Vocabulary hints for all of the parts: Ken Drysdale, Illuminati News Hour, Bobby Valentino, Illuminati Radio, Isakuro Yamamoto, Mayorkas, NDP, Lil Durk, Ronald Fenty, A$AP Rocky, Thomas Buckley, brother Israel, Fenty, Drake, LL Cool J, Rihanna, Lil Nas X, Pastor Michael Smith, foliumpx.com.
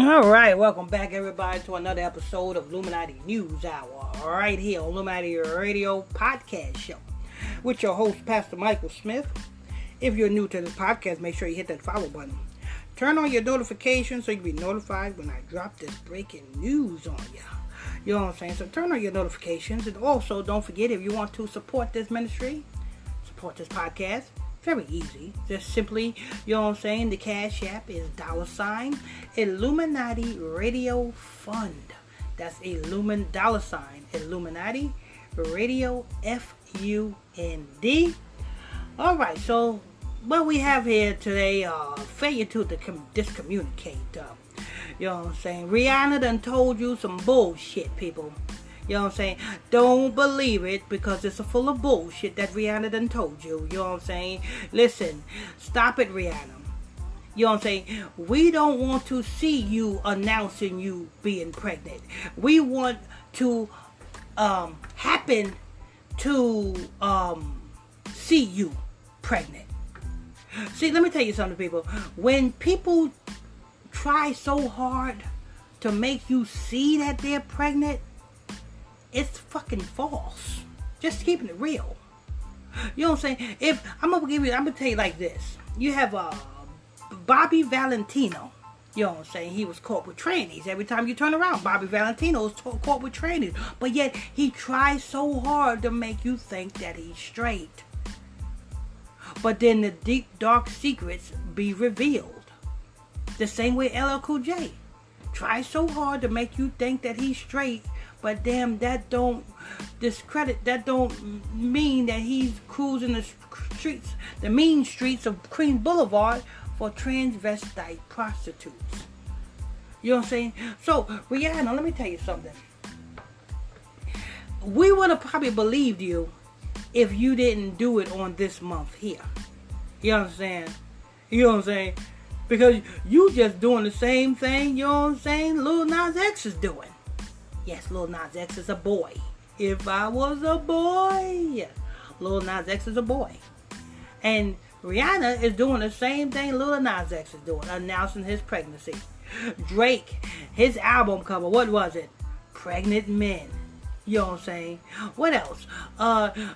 All right, welcome back, everybody, to another episode of Illuminati News Hour, right here on Illuminati Radio Podcast Show, with your host, Pastor Michael Smith. If you're new to this podcast, make sure you hit that follow button. Turn on your notifications so you'll be notified when I drop this breaking news on you. You know what I'm saying? So turn on your notifications, and also don't forget, if you want to support this ministry, support this podcast, very easy. Just simply, you know what I'm saying, the Cash App is $ Illuminati Radio Fund. That's $, Illuminati Radio F-U-N-D. All right, so what we have here today, failure to discommunicate. You know what I'm saying? Rihanna done told you some bullshit, people. You know what I'm saying? Don't believe it, because it's a full of bullshit that Rihanna done told you. You know what I'm saying? Listen, stop it, Rihanna. You know what I'm saying? We don't want to see you announcing you being pregnant. We want to happen to see you pregnant. See, let me tell you something, people. When people try so hard to make you see that they're pregnant, it's fucking false. Just keeping it real. You know what I'm saying? If I'm gonna tell you like this. You have Bobby Valentino. You know what I'm saying? He was caught with trannies. Every time you turn around, Bobby Valentino is caught with trannies. But yet he tries so hard to make you think that he's straight. But then the deep dark secrets be revealed. The same way LL Cool J tries so hard to make you think that he's straight. But damn, that don't mean that he's cruising the streets, the mean streets of Queens Boulevard for transvestite prostitutes. You know what I'm saying? So, Rihanna, let me tell you something. We would have probably believed you if you didn't do it on this month here. You know what I'm saying? You know what I'm saying? Because you just doing the same thing, you know what I'm saying, Lil Nas X is doing. Yes, Lil Nas X is a boy. If I was a boy. Lil Nas X is a boy. And Rihanna is doing the same thing Lil Nas X is doing, announcing his pregnancy. Drake, his album cover, what was it? Pregnant Men. You know what I'm saying? What else?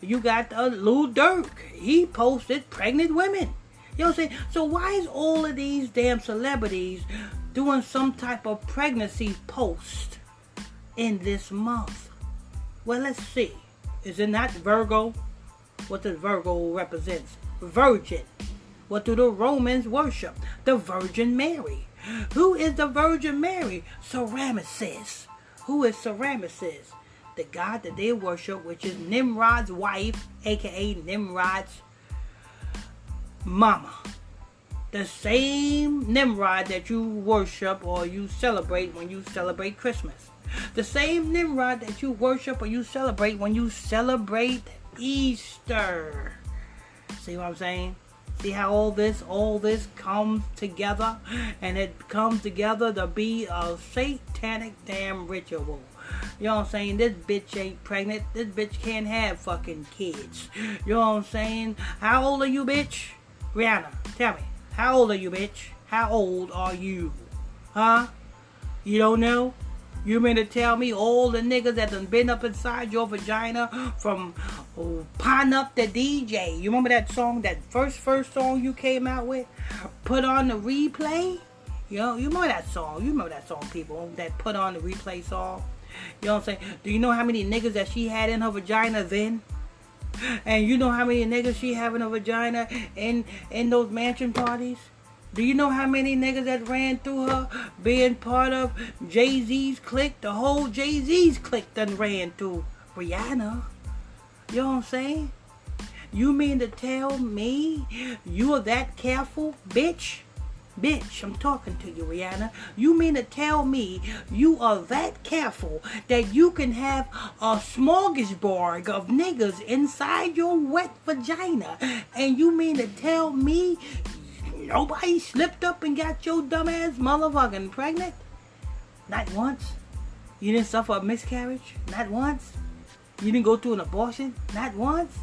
You got Lil Durk. He posted pregnant women. You know what I'm saying? So why is all of these damn celebrities doing some type of pregnancy post in this month? Well, let's see. Is it not Virgo? What does Virgo represents? Virgin. What do the Romans worship? The Virgin Mary. Who is the Virgin Mary? Ceramices. Who is Ceramices? The god that they worship, which is Nimrod's wife, aka Nimrod's mama. The same Nimrod that you worship or you celebrate when you celebrate Christmas. The same Nimrod that you worship or you celebrate when you celebrate Easter. See what I'm saying? See how all this comes together? And it comes together to be a satanic damn ritual. You know what I'm saying? This bitch ain't pregnant. This bitch can't have fucking kids. You know what I'm saying? How old are you, bitch? Rihanna, tell me. How old are you, bitch? How old are you? Huh? You don't know? You mean to tell me all the niggas that done been up inside your vagina from Pine Up the DJ? You remember that song, that first song you came out with? Put on the replay? You know, you remember that song. You remember that song, people, that Put on the Replay song? You know what I'm saying? Do you know how many niggas that she had in her vagina then? And you know how many niggas she have in her vagina in those mansion parties? Do you know how many niggas that ran through her being part of Jay-Z's clique? The whole Jay-Z's clique done ran through Rihanna. You know what I'm saying? You mean to tell me you're that careful, bitch? Bitch, I'm talking to you, Rihanna. You mean to tell me you are that careful that you can have a smorgasbord of niggas inside your wet vagina? And you mean to tell me nobody slipped up and got your dumb ass motherfucking pregnant? Not once. You didn't suffer a miscarriage? Not once. You didn't go through an abortion? Not once.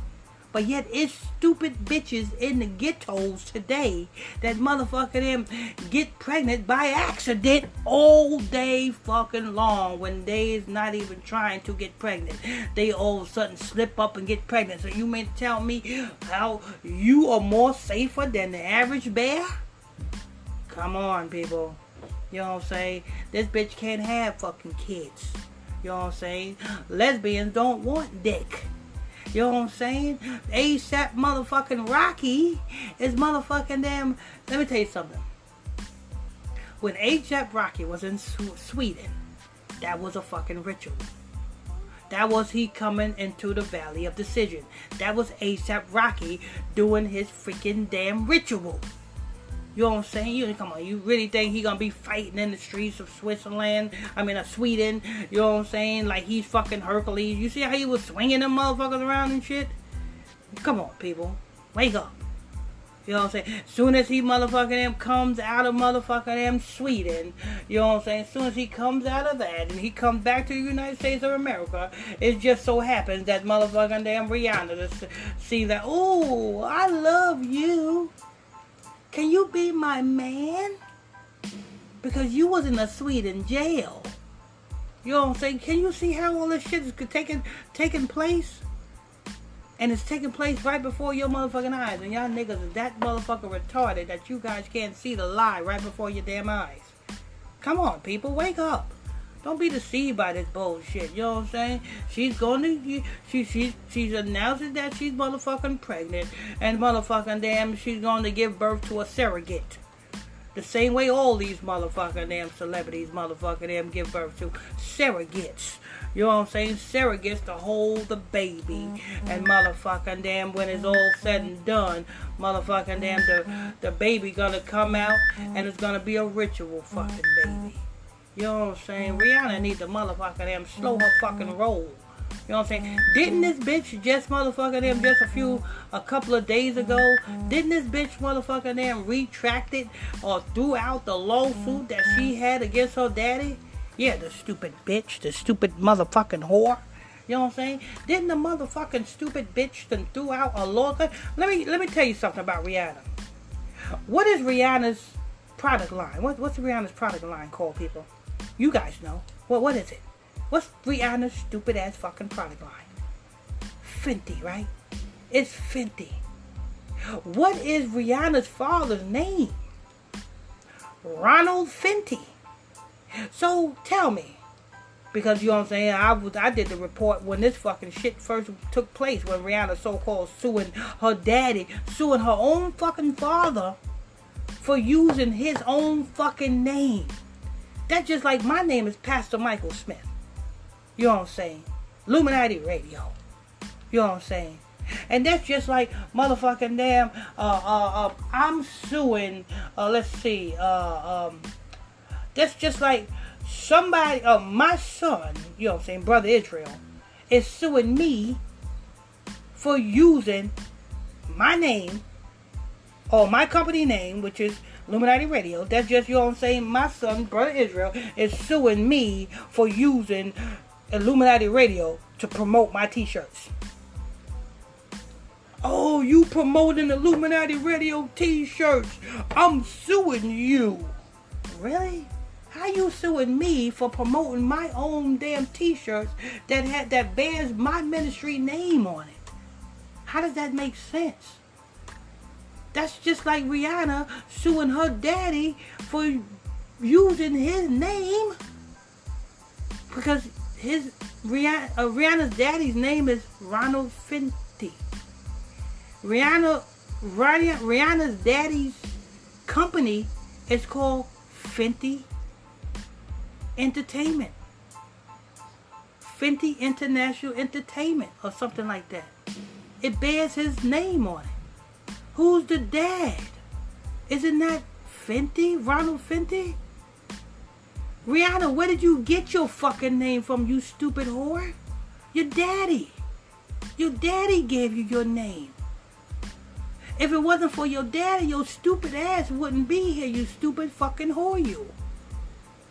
But yet it's stupid bitches in the ghettos today that motherfucker them get pregnant by accident all day fucking long when they is not even trying to get pregnant. They all of a sudden slip up and get pregnant. So you mean to tell me how you are more safer than the average bear? Come on, people. You know what I'm saying? This bitch can't have fucking kids. You know what I'm saying? Lesbians don't want dick. You know what I'm saying? A$AP motherfucking Rocky is motherfucking damn... Let me tell you something. When A$AP Rocky was in Sweden, that was a fucking ritual. That was he coming into the Valley of Decision. That was A$AP Rocky doing his freaking damn ritual. You know what I'm saying? You come on, you really think he gonna be fighting in the streets of Sweden? You know what I'm saying? Like he's fucking Hercules. You see how he was swinging them motherfuckers around and shit? Come on, people, wake up. You know what I'm saying? Soon as he motherfucking them comes out of motherfucking them Sweden, you know what I'm saying? Soon as he comes out of that and he comes back to the United States of America, it just so happens that motherfucking damn Rihanna just see that, oh, I love you. Can you be my man? Because you was in a Sweden jail. You know what I'm saying? Can you see how all this shit is taking place? And it's taking place right before your motherfucking eyes. And y'all niggas is that motherfucking retarded that you guys can't see the lie right before your damn eyes. Come on, people. Wake up. Don't be deceived by this bullshit. You know what I'm saying? She's going to... She's announcing that she's motherfucking pregnant. And motherfucking damn... She's going to give birth to a surrogate. The same way all these motherfucking damn celebrities motherfucking damn give birth to. Surrogates. You know what I'm saying? Surrogates to hold the baby. And motherfucking damn... When it's all said and done... Motherfucking damn... The baby going to come out... And it's going to be a ritual fucking baby. You know what I'm saying? Rihanna need to motherfucker them slow her fucking roll. You know what I'm saying? Didn't this bitch just motherfucker them just a couple of days ago? Didn't this bitch motherfucker them retract it or threw out the lawsuit that she had against her daddy? Yeah, the stupid bitch, the stupid motherfucking whore. You know what I'm saying? Didn't the motherfucking stupid bitch then threw out a lawsuit? Let me tell you something about Rihanna. What is Rihanna's product line? What's Rihanna's product line called, people? You guys know. What is it? What's Rihanna's stupid ass fucking product line? Fenty, right? It's Fenty. What is Rihanna's father's name? Ronald Fenty. So tell me. Because you know what I'm saying, I did the report when this fucking shit first took place, when Rihanna so-called suing her daddy, suing her own fucking father for using his own fucking name. That's just like my name is Pastor Michael Smith. You know what I'm saying? Illuminati Radio. You know what I'm saying? And that's just like motherfucking damn. I'm suing. That's just like somebody. My son. You know what I'm saying? Brother Israel is suing me for using my name or my company name, which is Illuminati Radio. That's just, you know what I'm saying, my son, Brother Israel, is suing me for using Illuminati Radio to promote my t-shirts. Oh, you promoting Illuminati Radio t-shirts. I'm suing you. Really? How you suing me for promoting my own damn t-shirts that bears my ministry name on it? How does that make sense? That's just like Rihanna suing her daddy for using his name. Because Rihanna's daddy's name is Ronald Fenty. Rihanna's daddy's company is called Fenty Entertainment. Fenty International Entertainment or something like that. It bears his name on it. Who's the dad? Isn't that Fenty? Ronald Fenty? Rihanna, where did you get your fucking name from, you stupid whore? Your daddy. Your daddy gave you your name. If it wasn't for your daddy, your stupid ass wouldn't be here, you stupid fucking whore, you.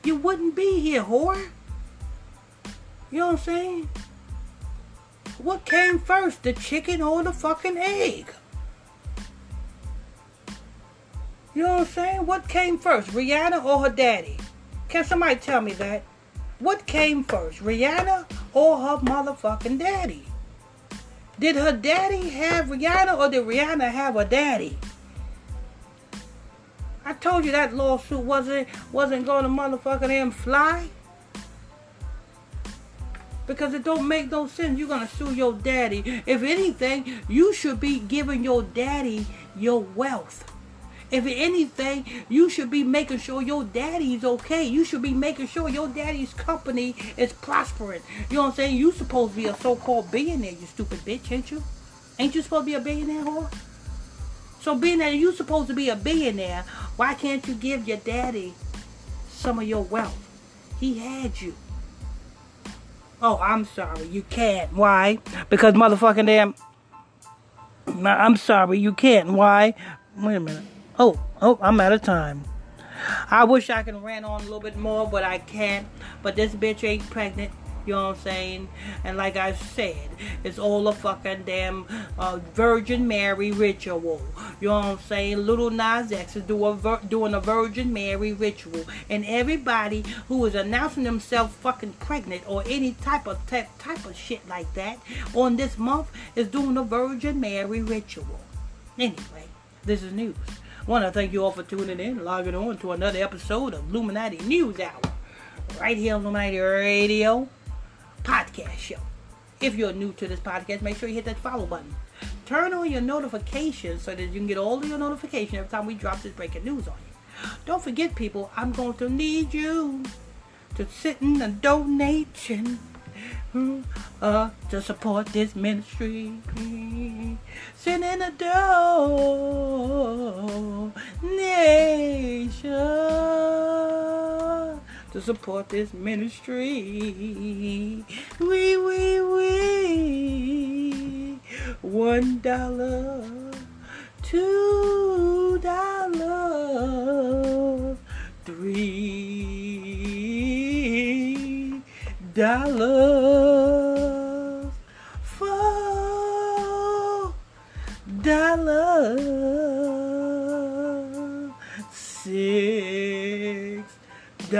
You wouldn't be here, whore. You know what I'm saying? What came first, the chicken or the fucking egg? You know what I'm saying? What came first, Rihanna or her daddy? Can somebody tell me that? What came first, Rihanna or her motherfucking daddy? Did her daddy have Rihanna or did Rihanna have a daddy? I told you that lawsuit wasn't going to motherfucking him fly. Because it don't make no sense. You're going to sue your daddy. If anything, you should be giving your daddy your wealth. If anything, you should be making sure your daddy's okay. You should be making sure your daddy's company is prospering. You know what I'm saying? You supposed to be a so-called billionaire, you stupid bitch, ain't you? Ain't you supposed to be a billionaire, whore? So being that you supposed to be a billionaire, why can't you give your daddy some of your wealth? He had you. Oh, I'm sorry, you can't. Why? Because motherfucking damn... No, I'm sorry, you can't. Why? Wait a minute. Oh, I'm out of time. I wish I could rant on a little bit more, but I can't. But this bitch ain't pregnant, you know what I'm saying? And like I said, it's all a fucking damn Virgin Mary ritual. You know what I'm saying? Little Nas X is doing a Virgin Mary ritual. And everybody who is announcing themselves fucking pregnant or any type of shit like that on this month is doing a Virgin Mary ritual. Anyway, this is news. I want to thank you all for tuning in, logging on to another episode of Illuminati News Hour, right here on Illuminati Radio Podcast Show. If you're new to this podcast, make sure you hit that follow button. Turn on your notifications so that you can get all of your notifications every time we drop this breaking news on you. Don't forget, people, I'm going to need you to sit in a donation to support this ministry. Send in a donation to support this ministry. We $1, $2, $3, $4, $6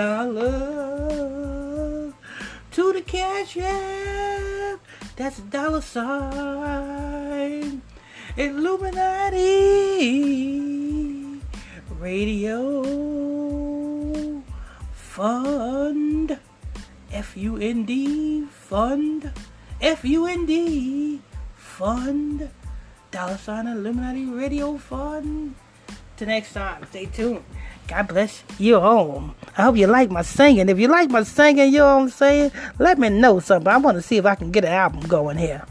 to the cash app. That's $, Illuminati Radio Fund. F-U-N-D, fund, F-U-N-D, fund, $ Illuminati Radio Fund. Till next time, stay tuned. God bless you all. I hope you like my singing. If you like my singing, you know what I'm saying, let me know something. I want to see if I can get an album going here.